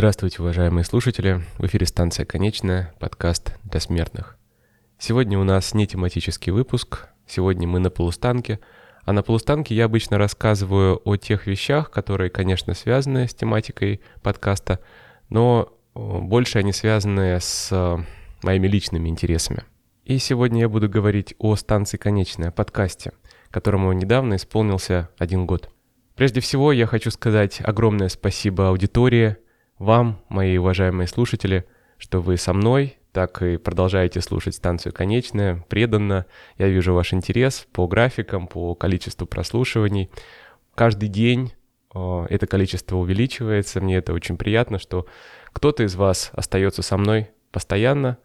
Здравствуйте, уважаемые слушатели! В эфире «Станция Конечная», подкаст для смертных. Сегодня у нас не тематический выпуск, сегодня мы на полустанке. А на полустанке я обычно рассказываю о тех вещах, которые, конечно, связаны с тематикой подкаста, но больше они связаны с моими личными интересами. И сегодня я буду говорить о «Станции Конечная», подкасте, которому недавно исполнился 1 год. Прежде всего, я хочу сказать огромное спасибо аудитории, вам, мои уважаемые слушатели, что вы со мной, так и продолжаете слушать «Станцию Конечная», преданно. Я вижу ваш интерес по графикам, по количеству прослушиваний. Каждый день это количество увеличивается. Мне это очень приятно, что кто-то из вас остается со мной постоянно,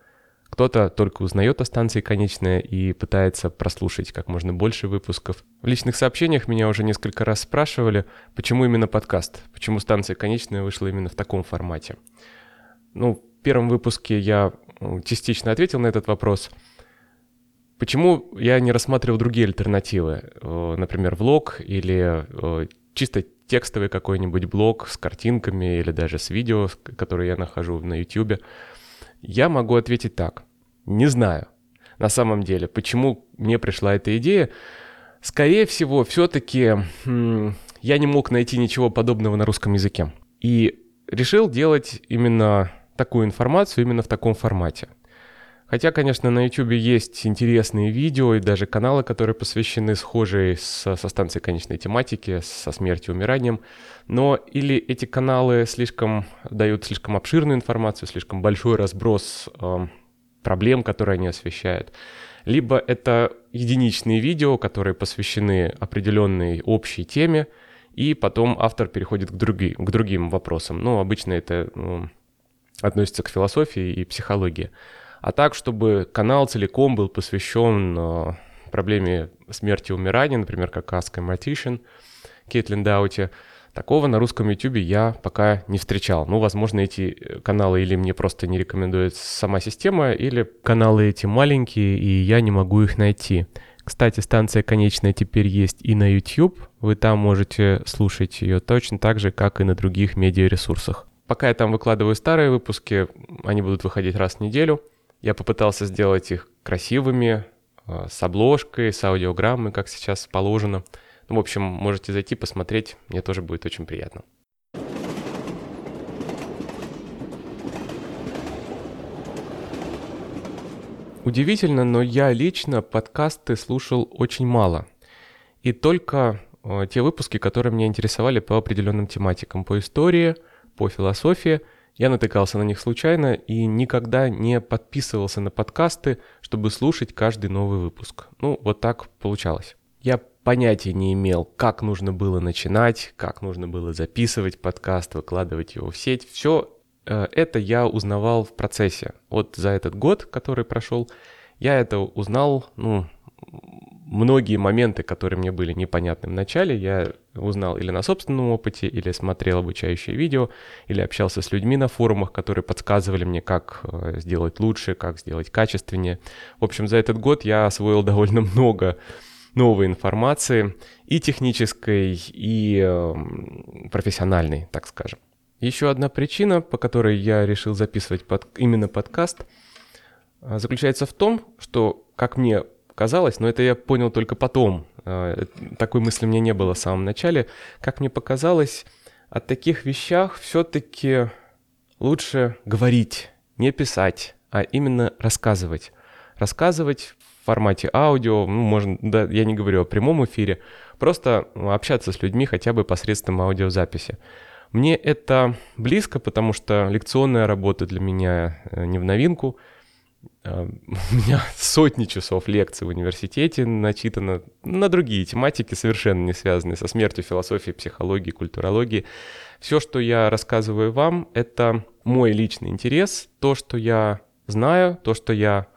кто-то только узнает о «Станции Конечная» и пытается прослушать как можно больше выпусков. В личных сообщениях меня уже несколько раз спрашивали, почему именно подкаст, почему «Станция Конечная» вышла именно в таком формате. В первом выпуске я частично ответил на этот вопрос. Почему я не рассматривал другие альтернативы, например, влог или чисто текстовый какой-нибудь блог с картинками или даже с видео, которые я нахожу на YouTube? Я могу ответить так. Не знаю. На самом деле, почему мне пришла эта идея? Скорее всего, все-таки я не мог найти ничего подобного на русском языке. И решил делать именно такую информацию, именно в таком формате. Хотя, конечно, на YouTube есть интересные видео и даже каналы, которые посвящены схожей со «Станцией Конечной» тематике, со смертью и умиранием. Но или эти каналы дают слишком обширную информацию, слишком большой разброс проблем, которые они освещают. Либо это единичные видео, которые посвящены определенной общей теме, и потом автор переходит к другим вопросам. Обычно это относится к философии и психологии. А так, чтобы канал целиком был посвящен проблеме смерти и умирания, например, как Аска Матишин, Кейтлин Даути, такого на русском YouTube я пока не встречал. Возможно, эти каналы или мне просто не рекомендует сама система, или каналы эти маленькие, и я не могу их найти. Кстати, «Станция Конечная» теперь есть и на YouTube. Вы там можете слушать ее точно так же, как и на других медиаресурсах. Пока я там выкладываю старые выпуски, они будут выходить раз в неделю. Я попытался сделать их красивыми, с обложкой, с аудиограммой, как сейчас положено. В общем, можете зайти, посмотреть, мне тоже будет очень приятно. Удивительно, но я лично подкасты слушал очень мало. И только те выпуски, которые меня интересовали по определенным тематикам, по истории, по философии, я натыкался на них случайно и никогда не подписывался на подкасты, чтобы слушать каждый новый выпуск. Вот так получалось. Я понятия не имел, как нужно было начинать, как нужно было записывать подкаст, выкладывать его в сеть. Все это я узнавал в процессе. Вот за этот год, который прошел, я это узнал, многие моменты, которые мне были непонятны в начале, я узнал или на собственном опыте, или смотрел обучающие видео, или общался с людьми на форумах, которые подсказывали мне, как сделать лучше, как сделать качественнее. В общем, за этот год я освоил довольно много новой информации, и технической, и профессиональной, так скажем. Еще одна причина, по которой я решил записывать именно подкаст, заключается в том, что, как мне казалось, но это я понял только потом, такой мысли у меня не было в самом начале, как мне показалось, о таких вещах все-таки лучше говорить, не писать, а именно рассказывать. Рассказывать в формате аудио, я не говорю о прямом эфире, просто общаться с людьми хотя бы посредством аудиозаписи. Мне это близко, потому что лекционная работа для меня не в новинку. У меня сотни часов лекций в университете начитано на другие тематики, совершенно не связанные со смертью, философией, психологией, культурологией. Все, что я рассказываю вам, это мой личный интерес, то, что я знаю, то, что я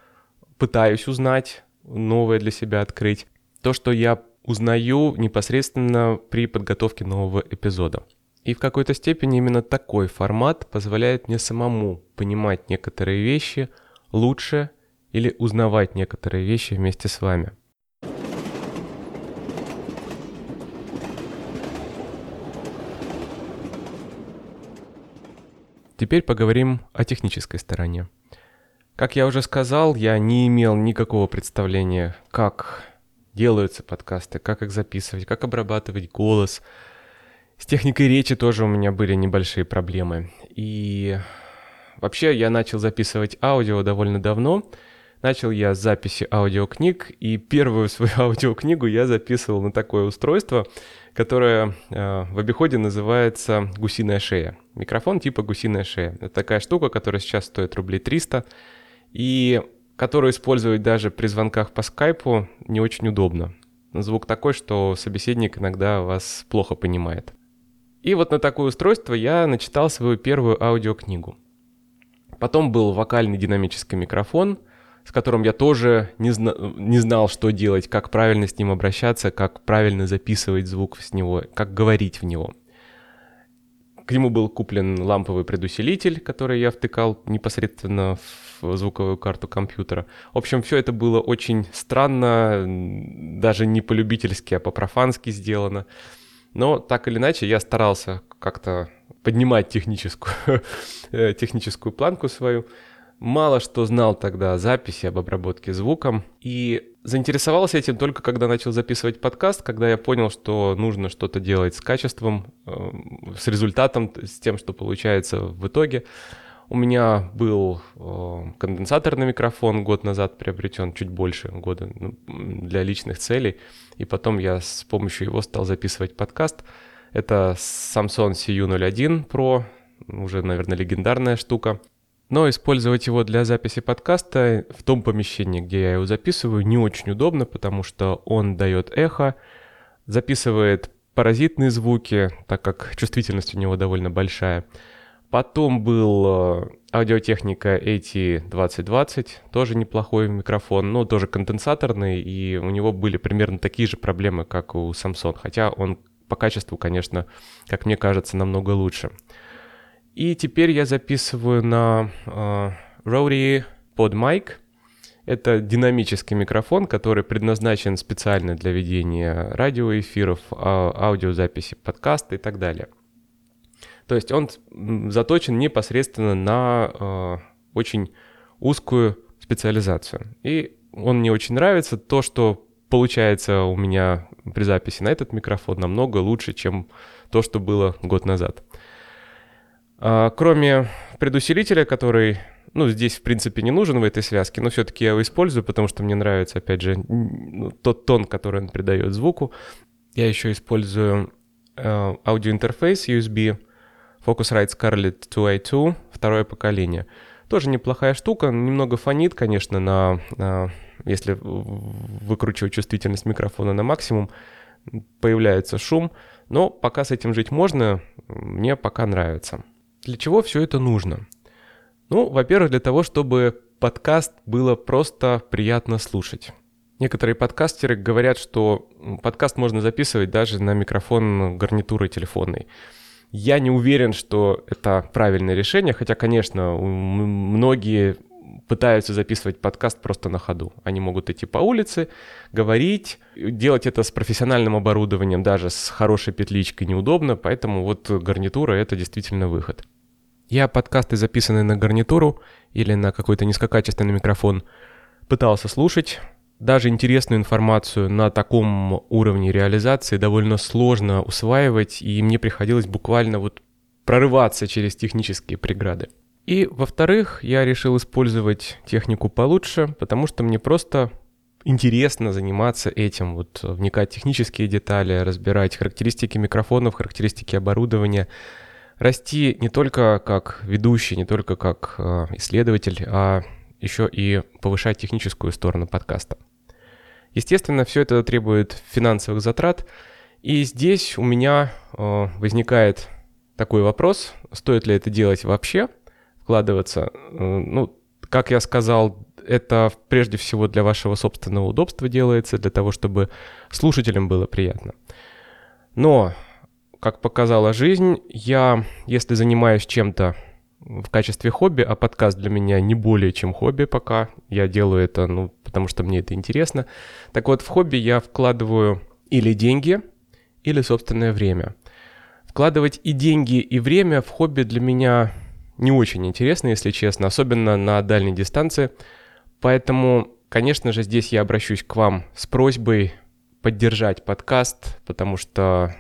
пытаюсь узнать, новое для себя открыть, то, что я узнаю непосредственно при подготовке нового эпизода. И в какой-то степени именно такой формат позволяет мне самому понимать некоторые вещи лучше или узнавать некоторые вещи вместе с вами. Теперь поговорим о технической стороне. Как я уже сказал, я не имел никакого представления, как делаются подкасты, как их записывать, как обрабатывать голос. С техникой речи тоже у меня были небольшие проблемы. И вообще я начал записывать аудио довольно давно. Начал я с записи аудиокниг, и первую свою аудиокнигу я записывал на такое устройство, которое в обиходе называется «гусиная шея». Микрофон типа «гусиная шея». Это такая штука, которая сейчас стоит рублей 300, и которую использовать даже при звонках по скайпу не очень удобно. Звук такой, что собеседник иногда вас плохо понимает. И вот на такое устройство я начитал свою первую аудиокнигу. Потом был вокальный динамический микрофон, с которым я тоже не знал, что делать, как правильно с ним обращаться, как правильно записывать звук с него, как говорить в него. К нему был куплен ламповый предусилитель, который я втыкал непосредственно в звуковую карту компьютера. В общем, все это было очень странно, даже не по-любительски, а по-профански сделано. Но так или иначе я старался как-то поднимать техническую планку свою. Мало что знал тогда о записи, об обработке звуком, и заинтересовался этим только когда начал записывать подкаст, когда я понял, что нужно что-то делать с качеством, с результатом, с тем, что получается в итоге. У меня был конденсаторный микрофон год назад приобретен, чуть больше года, для личных целей, и потом я с помощью его стал записывать подкаст. Это Samsung CU01 Pro, уже, наверное, легендарная штука. Но использовать его для записи подкаста в том помещении, где я его записываю, не очень удобно, потому что он дает эхо, записывает паразитные звуки, так как чувствительность у него довольно большая. Потом был аудиотехника AT2020, тоже неплохой микрофон, но тоже конденсаторный, и у него были примерно такие же проблемы, как у Samsung, хотя он по качеству, конечно, как мне кажется, намного лучше. И теперь я записываю на Rode PodMic. Это динамический микрофон, который предназначен специально для ведения радиоэфиров, аудиозаписи, подкаста и так далее. То есть он заточен непосредственно на очень узкую специализацию. И он мне очень нравится. То, что получается у меня при записи на этот микрофон, намного лучше, чем то, что было год назад. Кроме предусилителя, который, здесь в принципе не нужен в этой связке, но все-таки я его использую, потому что мне нравится, опять же, тот тон, который он придает звуку. Я еще использую аудиоинтерфейс USB Focusrite Scarlett 2i2, второе поколение. Тоже неплохая штука, немного фонит, конечно, если выкручивать чувствительность микрофона на максимум, появляется шум, но пока с этим жить можно, мне пока нравится. Для чего все это нужно? Во-первых, для того, чтобы подкаст было просто приятно слушать. Некоторые подкастеры говорят, что подкаст можно записывать даже на микрофон гарнитуры телефонной. Я не уверен, что это правильное решение, хотя, конечно, многие пытаются записывать подкаст просто на ходу. Они могут идти по улице, говорить, делать это с профессиональным оборудованием, даже с хорошей петличкой неудобно, поэтому гарнитура — это действительно выход. Я подкасты, записанные на гарнитуру или на какой-то низкокачественный микрофон, пытался слушать. Даже интересную информацию на таком уровне реализации довольно сложно усваивать, и мне приходилось буквально прорываться через технические преграды. И, во-вторых, я решил использовать технику получше, потому что мне просто интересно заниматься этим, вникать в технические детали, разбирать характеристики микрофонов, характеристики оборудования, расти не только как ведущий, не только как исследователь, а еще и повышать техническую сторону подкаста. Естественно, все это требует финансовых затрат, и здесь у меня возникает такой вопрос, стоит ли это делать вообще, вкладываться. Как я сказал, это прежде всего для вашего собственного удобства делается, для того, чтобы слушателям было приятно. Но, как показала жизнь, я, если занимаюсь чем-то в качестве хобби, а подкаст для меня не более чем хобби пока, я делаю это, потому что мне это интересно, так в хобби я вкладываю или деньги, или собственное время. Вкладывать и деньги, и время в хобби для меня не очень интересно, если честно, особенно на дальней дистанции. Поэтому, конечно же, здесь я обращусь к вам с просьбой поддержать подкаст, потому что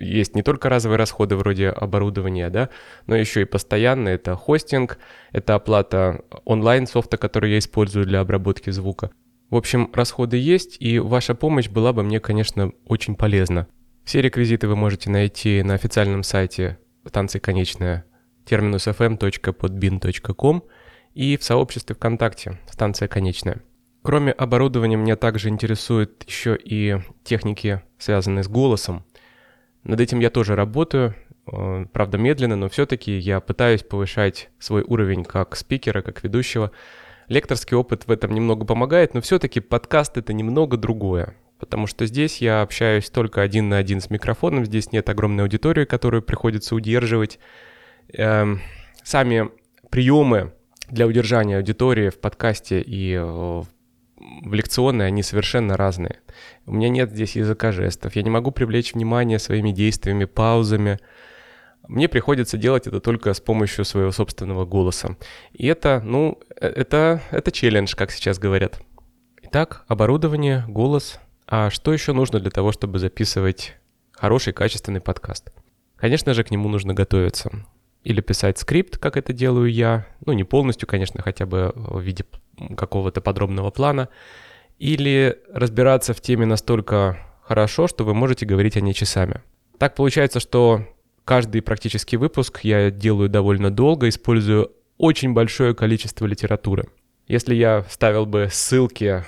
есть не только разовые расходы вроде оборудования, да, но еще и постоянно. Это хостинг, это оплата онлайн-софта, который я использую для обработки звука. В общем, расходы есть, и ваша помощь была бы мне, конечно, очень полезна. Все реквизиты вы можете найти на официальном сайте станции Конечная terminusfm.podbin.com и в сообществе ВКонтакте «Станция Конечная». Кроме оборудования, меня также интересуют еще и техники, связанные с голосом. Над этим я тоже работаю, правда медленно, но все-таки я пытаюсь повышать свой уровень как спикера, как ведущего. Лекторский опыт в этом немного помогает, но все-таки подкаст — это немного другое, потому что здесь я общаюсь только один на один с микрофоном, здесь нет огромной аудитории, которую приходится удерживать. Сами приемы для удержания аудитории в подкасте и в лекционной, они совершенно разные. У меня нет здесь языка жестов, я не могу привлечь внимание своими действиями, паузами. Мне приходится делать это только с помощью своего собственного голоса. И это челлендж, как сейчас говорят. Итак, оборудование, голос. А что еще нужно для того, чтобы записывать хороший, качественный подкаст? Конечно же, к нему нужно готовиться. Или писать скрипт, как это делаю я. Не полностью, конечно, хотя бы в виде какого-то подробного плана. Или разбираться в теме настолько хорошо, что вы можете говорить о ней часами. Так получается, что каждый практически выпуск я делаю довольно долго, использую очень большое количество литературы. Если я вставил бы ссылки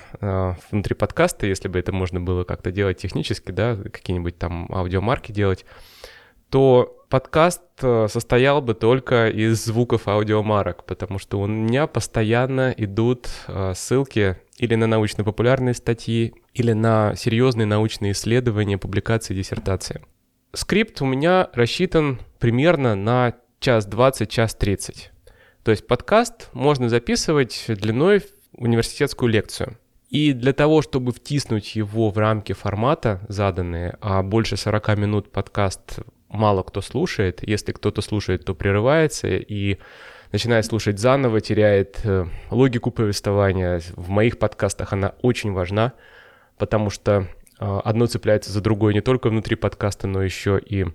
внутри подкаста, если бы это можно было как-то делать технически, да, какие-нибудь там аудиомарки делать, то подкаст состоял бы только из звуков аудиомарок, потому что у меня постоянно идут ссылки или на научно-популярные статьи, или на серьезные научные исследования, публикации, диссертации. Скрипт у меня рассчитан примерно на 1:20, 1:30. То есть подкаст можно записывать длиной в университетскую лекцию. И для того, чтобы втиснуть его в рамки формата заданные, а больше 40 минут подкаст мало кто слушает, если кто-то слушает, то прерывается и начинает слушать заново, теряет логику повествования. В моих подкастах она очень важна, потому что одно цепляется за другое не только внутри подкаста, но еще и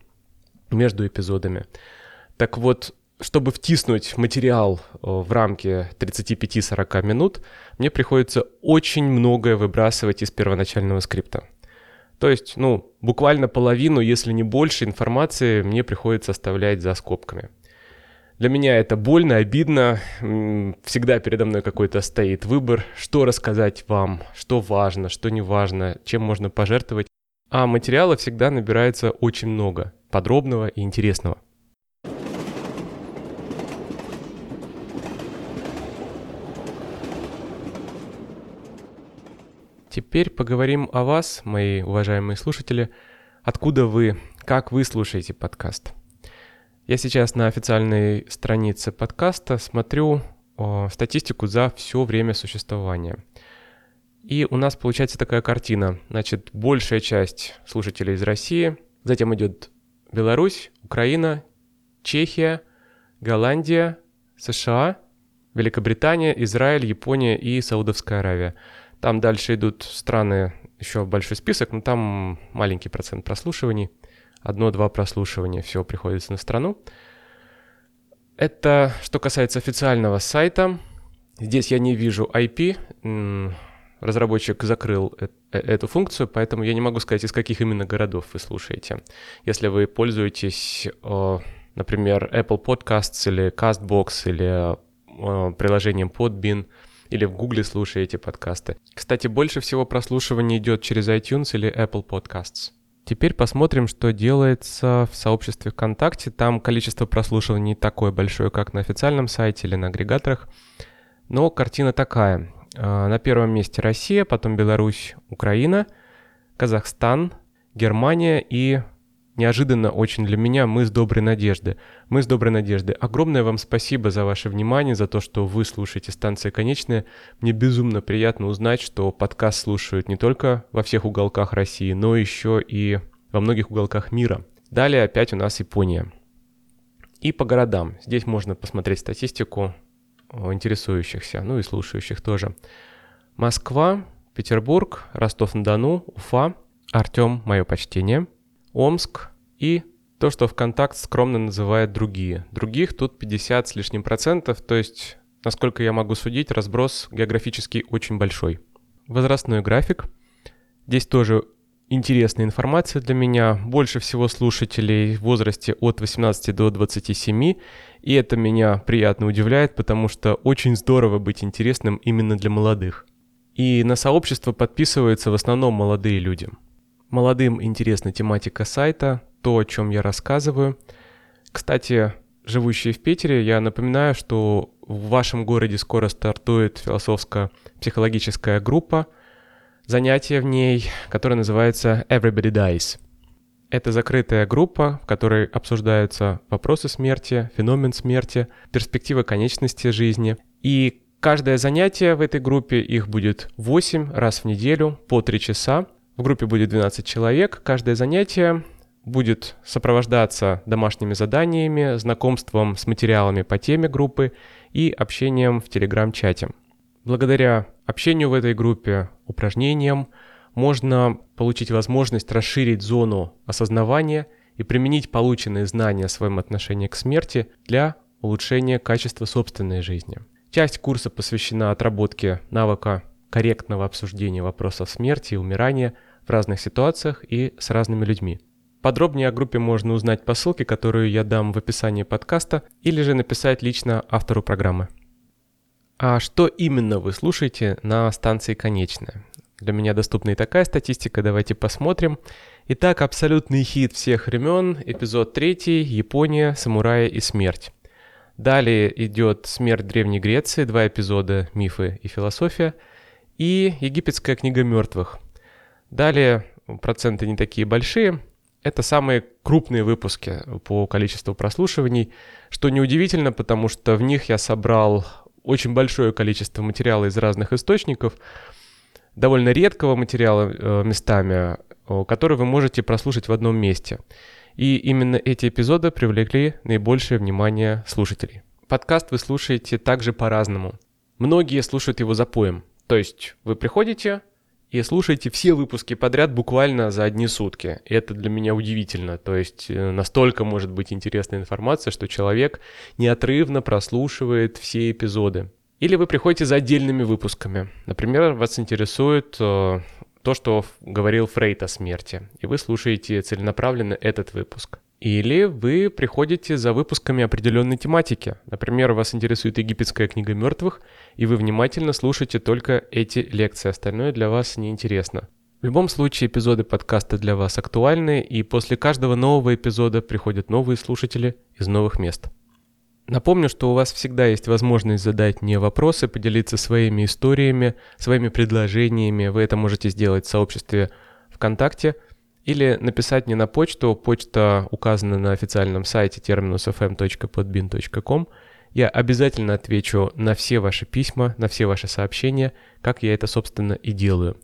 между эпизодами. Так вот, чтобы втиснуть материал в рамки 35-40 минут, мне приходится очень многое выбрасывать из первоначального скрипта. То есть, буквально половину, если не больше, информации мне приходится оставлять за скобками. Для меня это больно, обидно. Всегда передо мной какой-то стоит выбор, что рассказать вам, что важно, что не важно, чем можно пожертвовать. А материала всегда набирается очень много подробного и интересного. Теперь поговорим о вас, мои уважаемые слушатели. Откуда вы, как вы слушаете подкаст? Я сейчас на официальной странице подкаста смотрю статистику за все время существования. И у нас получается такая картина. Значит, большая часть слушателей из России, затем идет Беларусь, Украина, Чехия, Голландия, США, Великобритания, Израиль, Япония и Саудовская Аравия. Там дальше идут страны, еще большой список, но там маленький процент прослушиваний. 1-2 прослушивания всего приходится на страну. Это что касается официального сайта. Здесь я не вижу IP. Разработчик закрыл эту функцию, поэтому я не могу сказать, из каких именно городов вы слушаете. Если вы пользуетесь, например, Apple Podcasts или CastBox, или приложением Podbean, или в Гугле слушаете подкасты. Кстати, больше всего прослушивание идет через iTunes или Apple Podcasts. Теперь посмотрим, что делается в сообществе ВКонтакте. Там количество прослушиваний не такое большое, как на официальном сайте или на агрегаторах. Но картина такая. На первом месте Россия, потом Беларусь, Украина, Казахстан, Германия и неожиданно очень для меня «Мы с доброй надежды». «Мы с доброй надежды». Огромное вам спасибо за ваше внимание, за то, что вы слушаете «Станция Конечная». Мне безумно приятно узнать, что подкаст слушают не только во всех уголках России, но еще и во многих уголках мира. Далее опять у нас Япония. И по городам. Здесь можно посмотреть статистику интересующихся, ну и слушающих тоже. Москва, Петербург, Ростов-на-Дону, Уфа, Артем, мое почтение, Омск и то, что ВКонтакт скромно называет другие. Других тут 50 с лишним %, то есть, насколько я могу судить, разброс географический очень большой. Возрастной график. Здесь тоже интересная информация для меня. Больше всего слушателей в возрасте от 18 до 27. И это меня приятно удивляет, потому что очень здорово быть интересным именно для молодых. И на сообщество подписываются в основном молодые люди. Молодым интересна тематика сайта, то, о чем я рассказываю. Кстати, живущие в Питере, я напоминаю, что в вашем городе скоро стартует философско-психологическая группа, занятие в ней, которое называется Everybody Dies. Это закрытая группа, в которой обсуждаются вопросы смерти, феномен смерти, перспективы конечности жизни. И каждое занятие в этой группе, их будет 8 раз в неделю по 3 часа. В группе будет 12 человек. Каждое занятие будет сопровождаться домашними заданиями, знакомством с материалами по теме группы и общением в телеграм-чате. Благодаря общению в этой группе, упражнениям, можно получить возможность расширить зону осознавания и применить полученные знания о своем отношении к смерти для улучшения качества собственной жизни. Часть курса посвящена отработке навыка корректного обсуждения вопросов смерти и умирания в разных ситуациях и с разными людьми. Подробнее о группе можно узнать по ссылке, которую я дам в описании подкаста, или же написать лично автору программы. А что именно вы слушаете на станции «Конечная»? Для меня доступна и такая статистика, давайте посмотрим. Итак, абсолютный хит всех времен, эпизод 3, Япония, самурай и смерть. Далее идет «Смерть Древней Греции», 2 эпизода «Мифы и философия», и «Египетская книга мертвых». Далее проценты не такие большие. Это самые крупные выпуски по количеству прослушиваний, что неудивительно, потому что в них я собрал очень большое количество материала из разных источников, довольно редкого материала местами, который вы можете прослушать в одном месте. И именно эти эпизоды привлекли наибольшее внимание слушателей. Подкаст вы слушаете также по-разному. Многие слушают его запоем, то есть вы приходите и слушайте все выпуски подряд буквально за одни сутки. Это для меня удивительно. То есть настолько может быть интересная информация, что человек неотрывно прослушивает все эпизоды. Или вы приходите за отдельными выпусками. Например, вас интересует то, что говорил Фрейд о смерти, и вы слушаете целенаправленно этот выпуск. Или вы приходите за выпусками определенной тематики. Например, вас интересует «Египетская книга мертвых», и вы внимательно слушаете только эти лекции, остальное для вас неинтересно. В любом случае, эпизоды подкаста для вас актуальны, и после каждого нового эпизода приходят новые слушатели из новых мест. Напомню, что у вас всегда есть возможность задать мне вопросы, поделиться своими историями, своими предложениями. Вы это можете сделать в сообществе ВКонтакте, или написать мне на почту, почта указана на официальном сайте terminusfm.podbin.com. Я обязательно отвечу на все ваши письма, на все ваши сообщения, как я это, собственно, и делаю.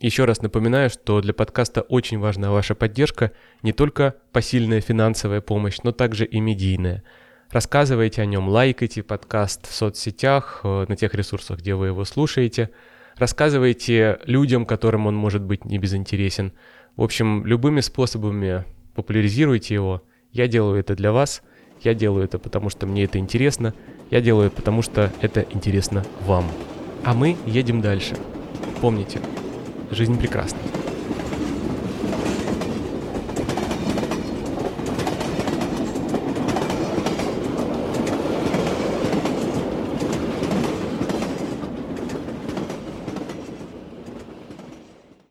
Еще раз напоминаю, что для подкаста очень важна ваша поддержка, не только посильная финансовая помощь, но также и медийная. Рассказывайте о нем, лайкайте подкаст в соцсетях, на тех ресурсах, где вы его слушаете. Рассказывайте людям, которым он может быть не безинтересен. В общем, любыми способами популяризируйте его. Я делаю это для вас, я делаю это потому, что мне это интересно, я делаю это потому, что это интересно вам. А мы едем дальше. Помните, жизнь прекрасна.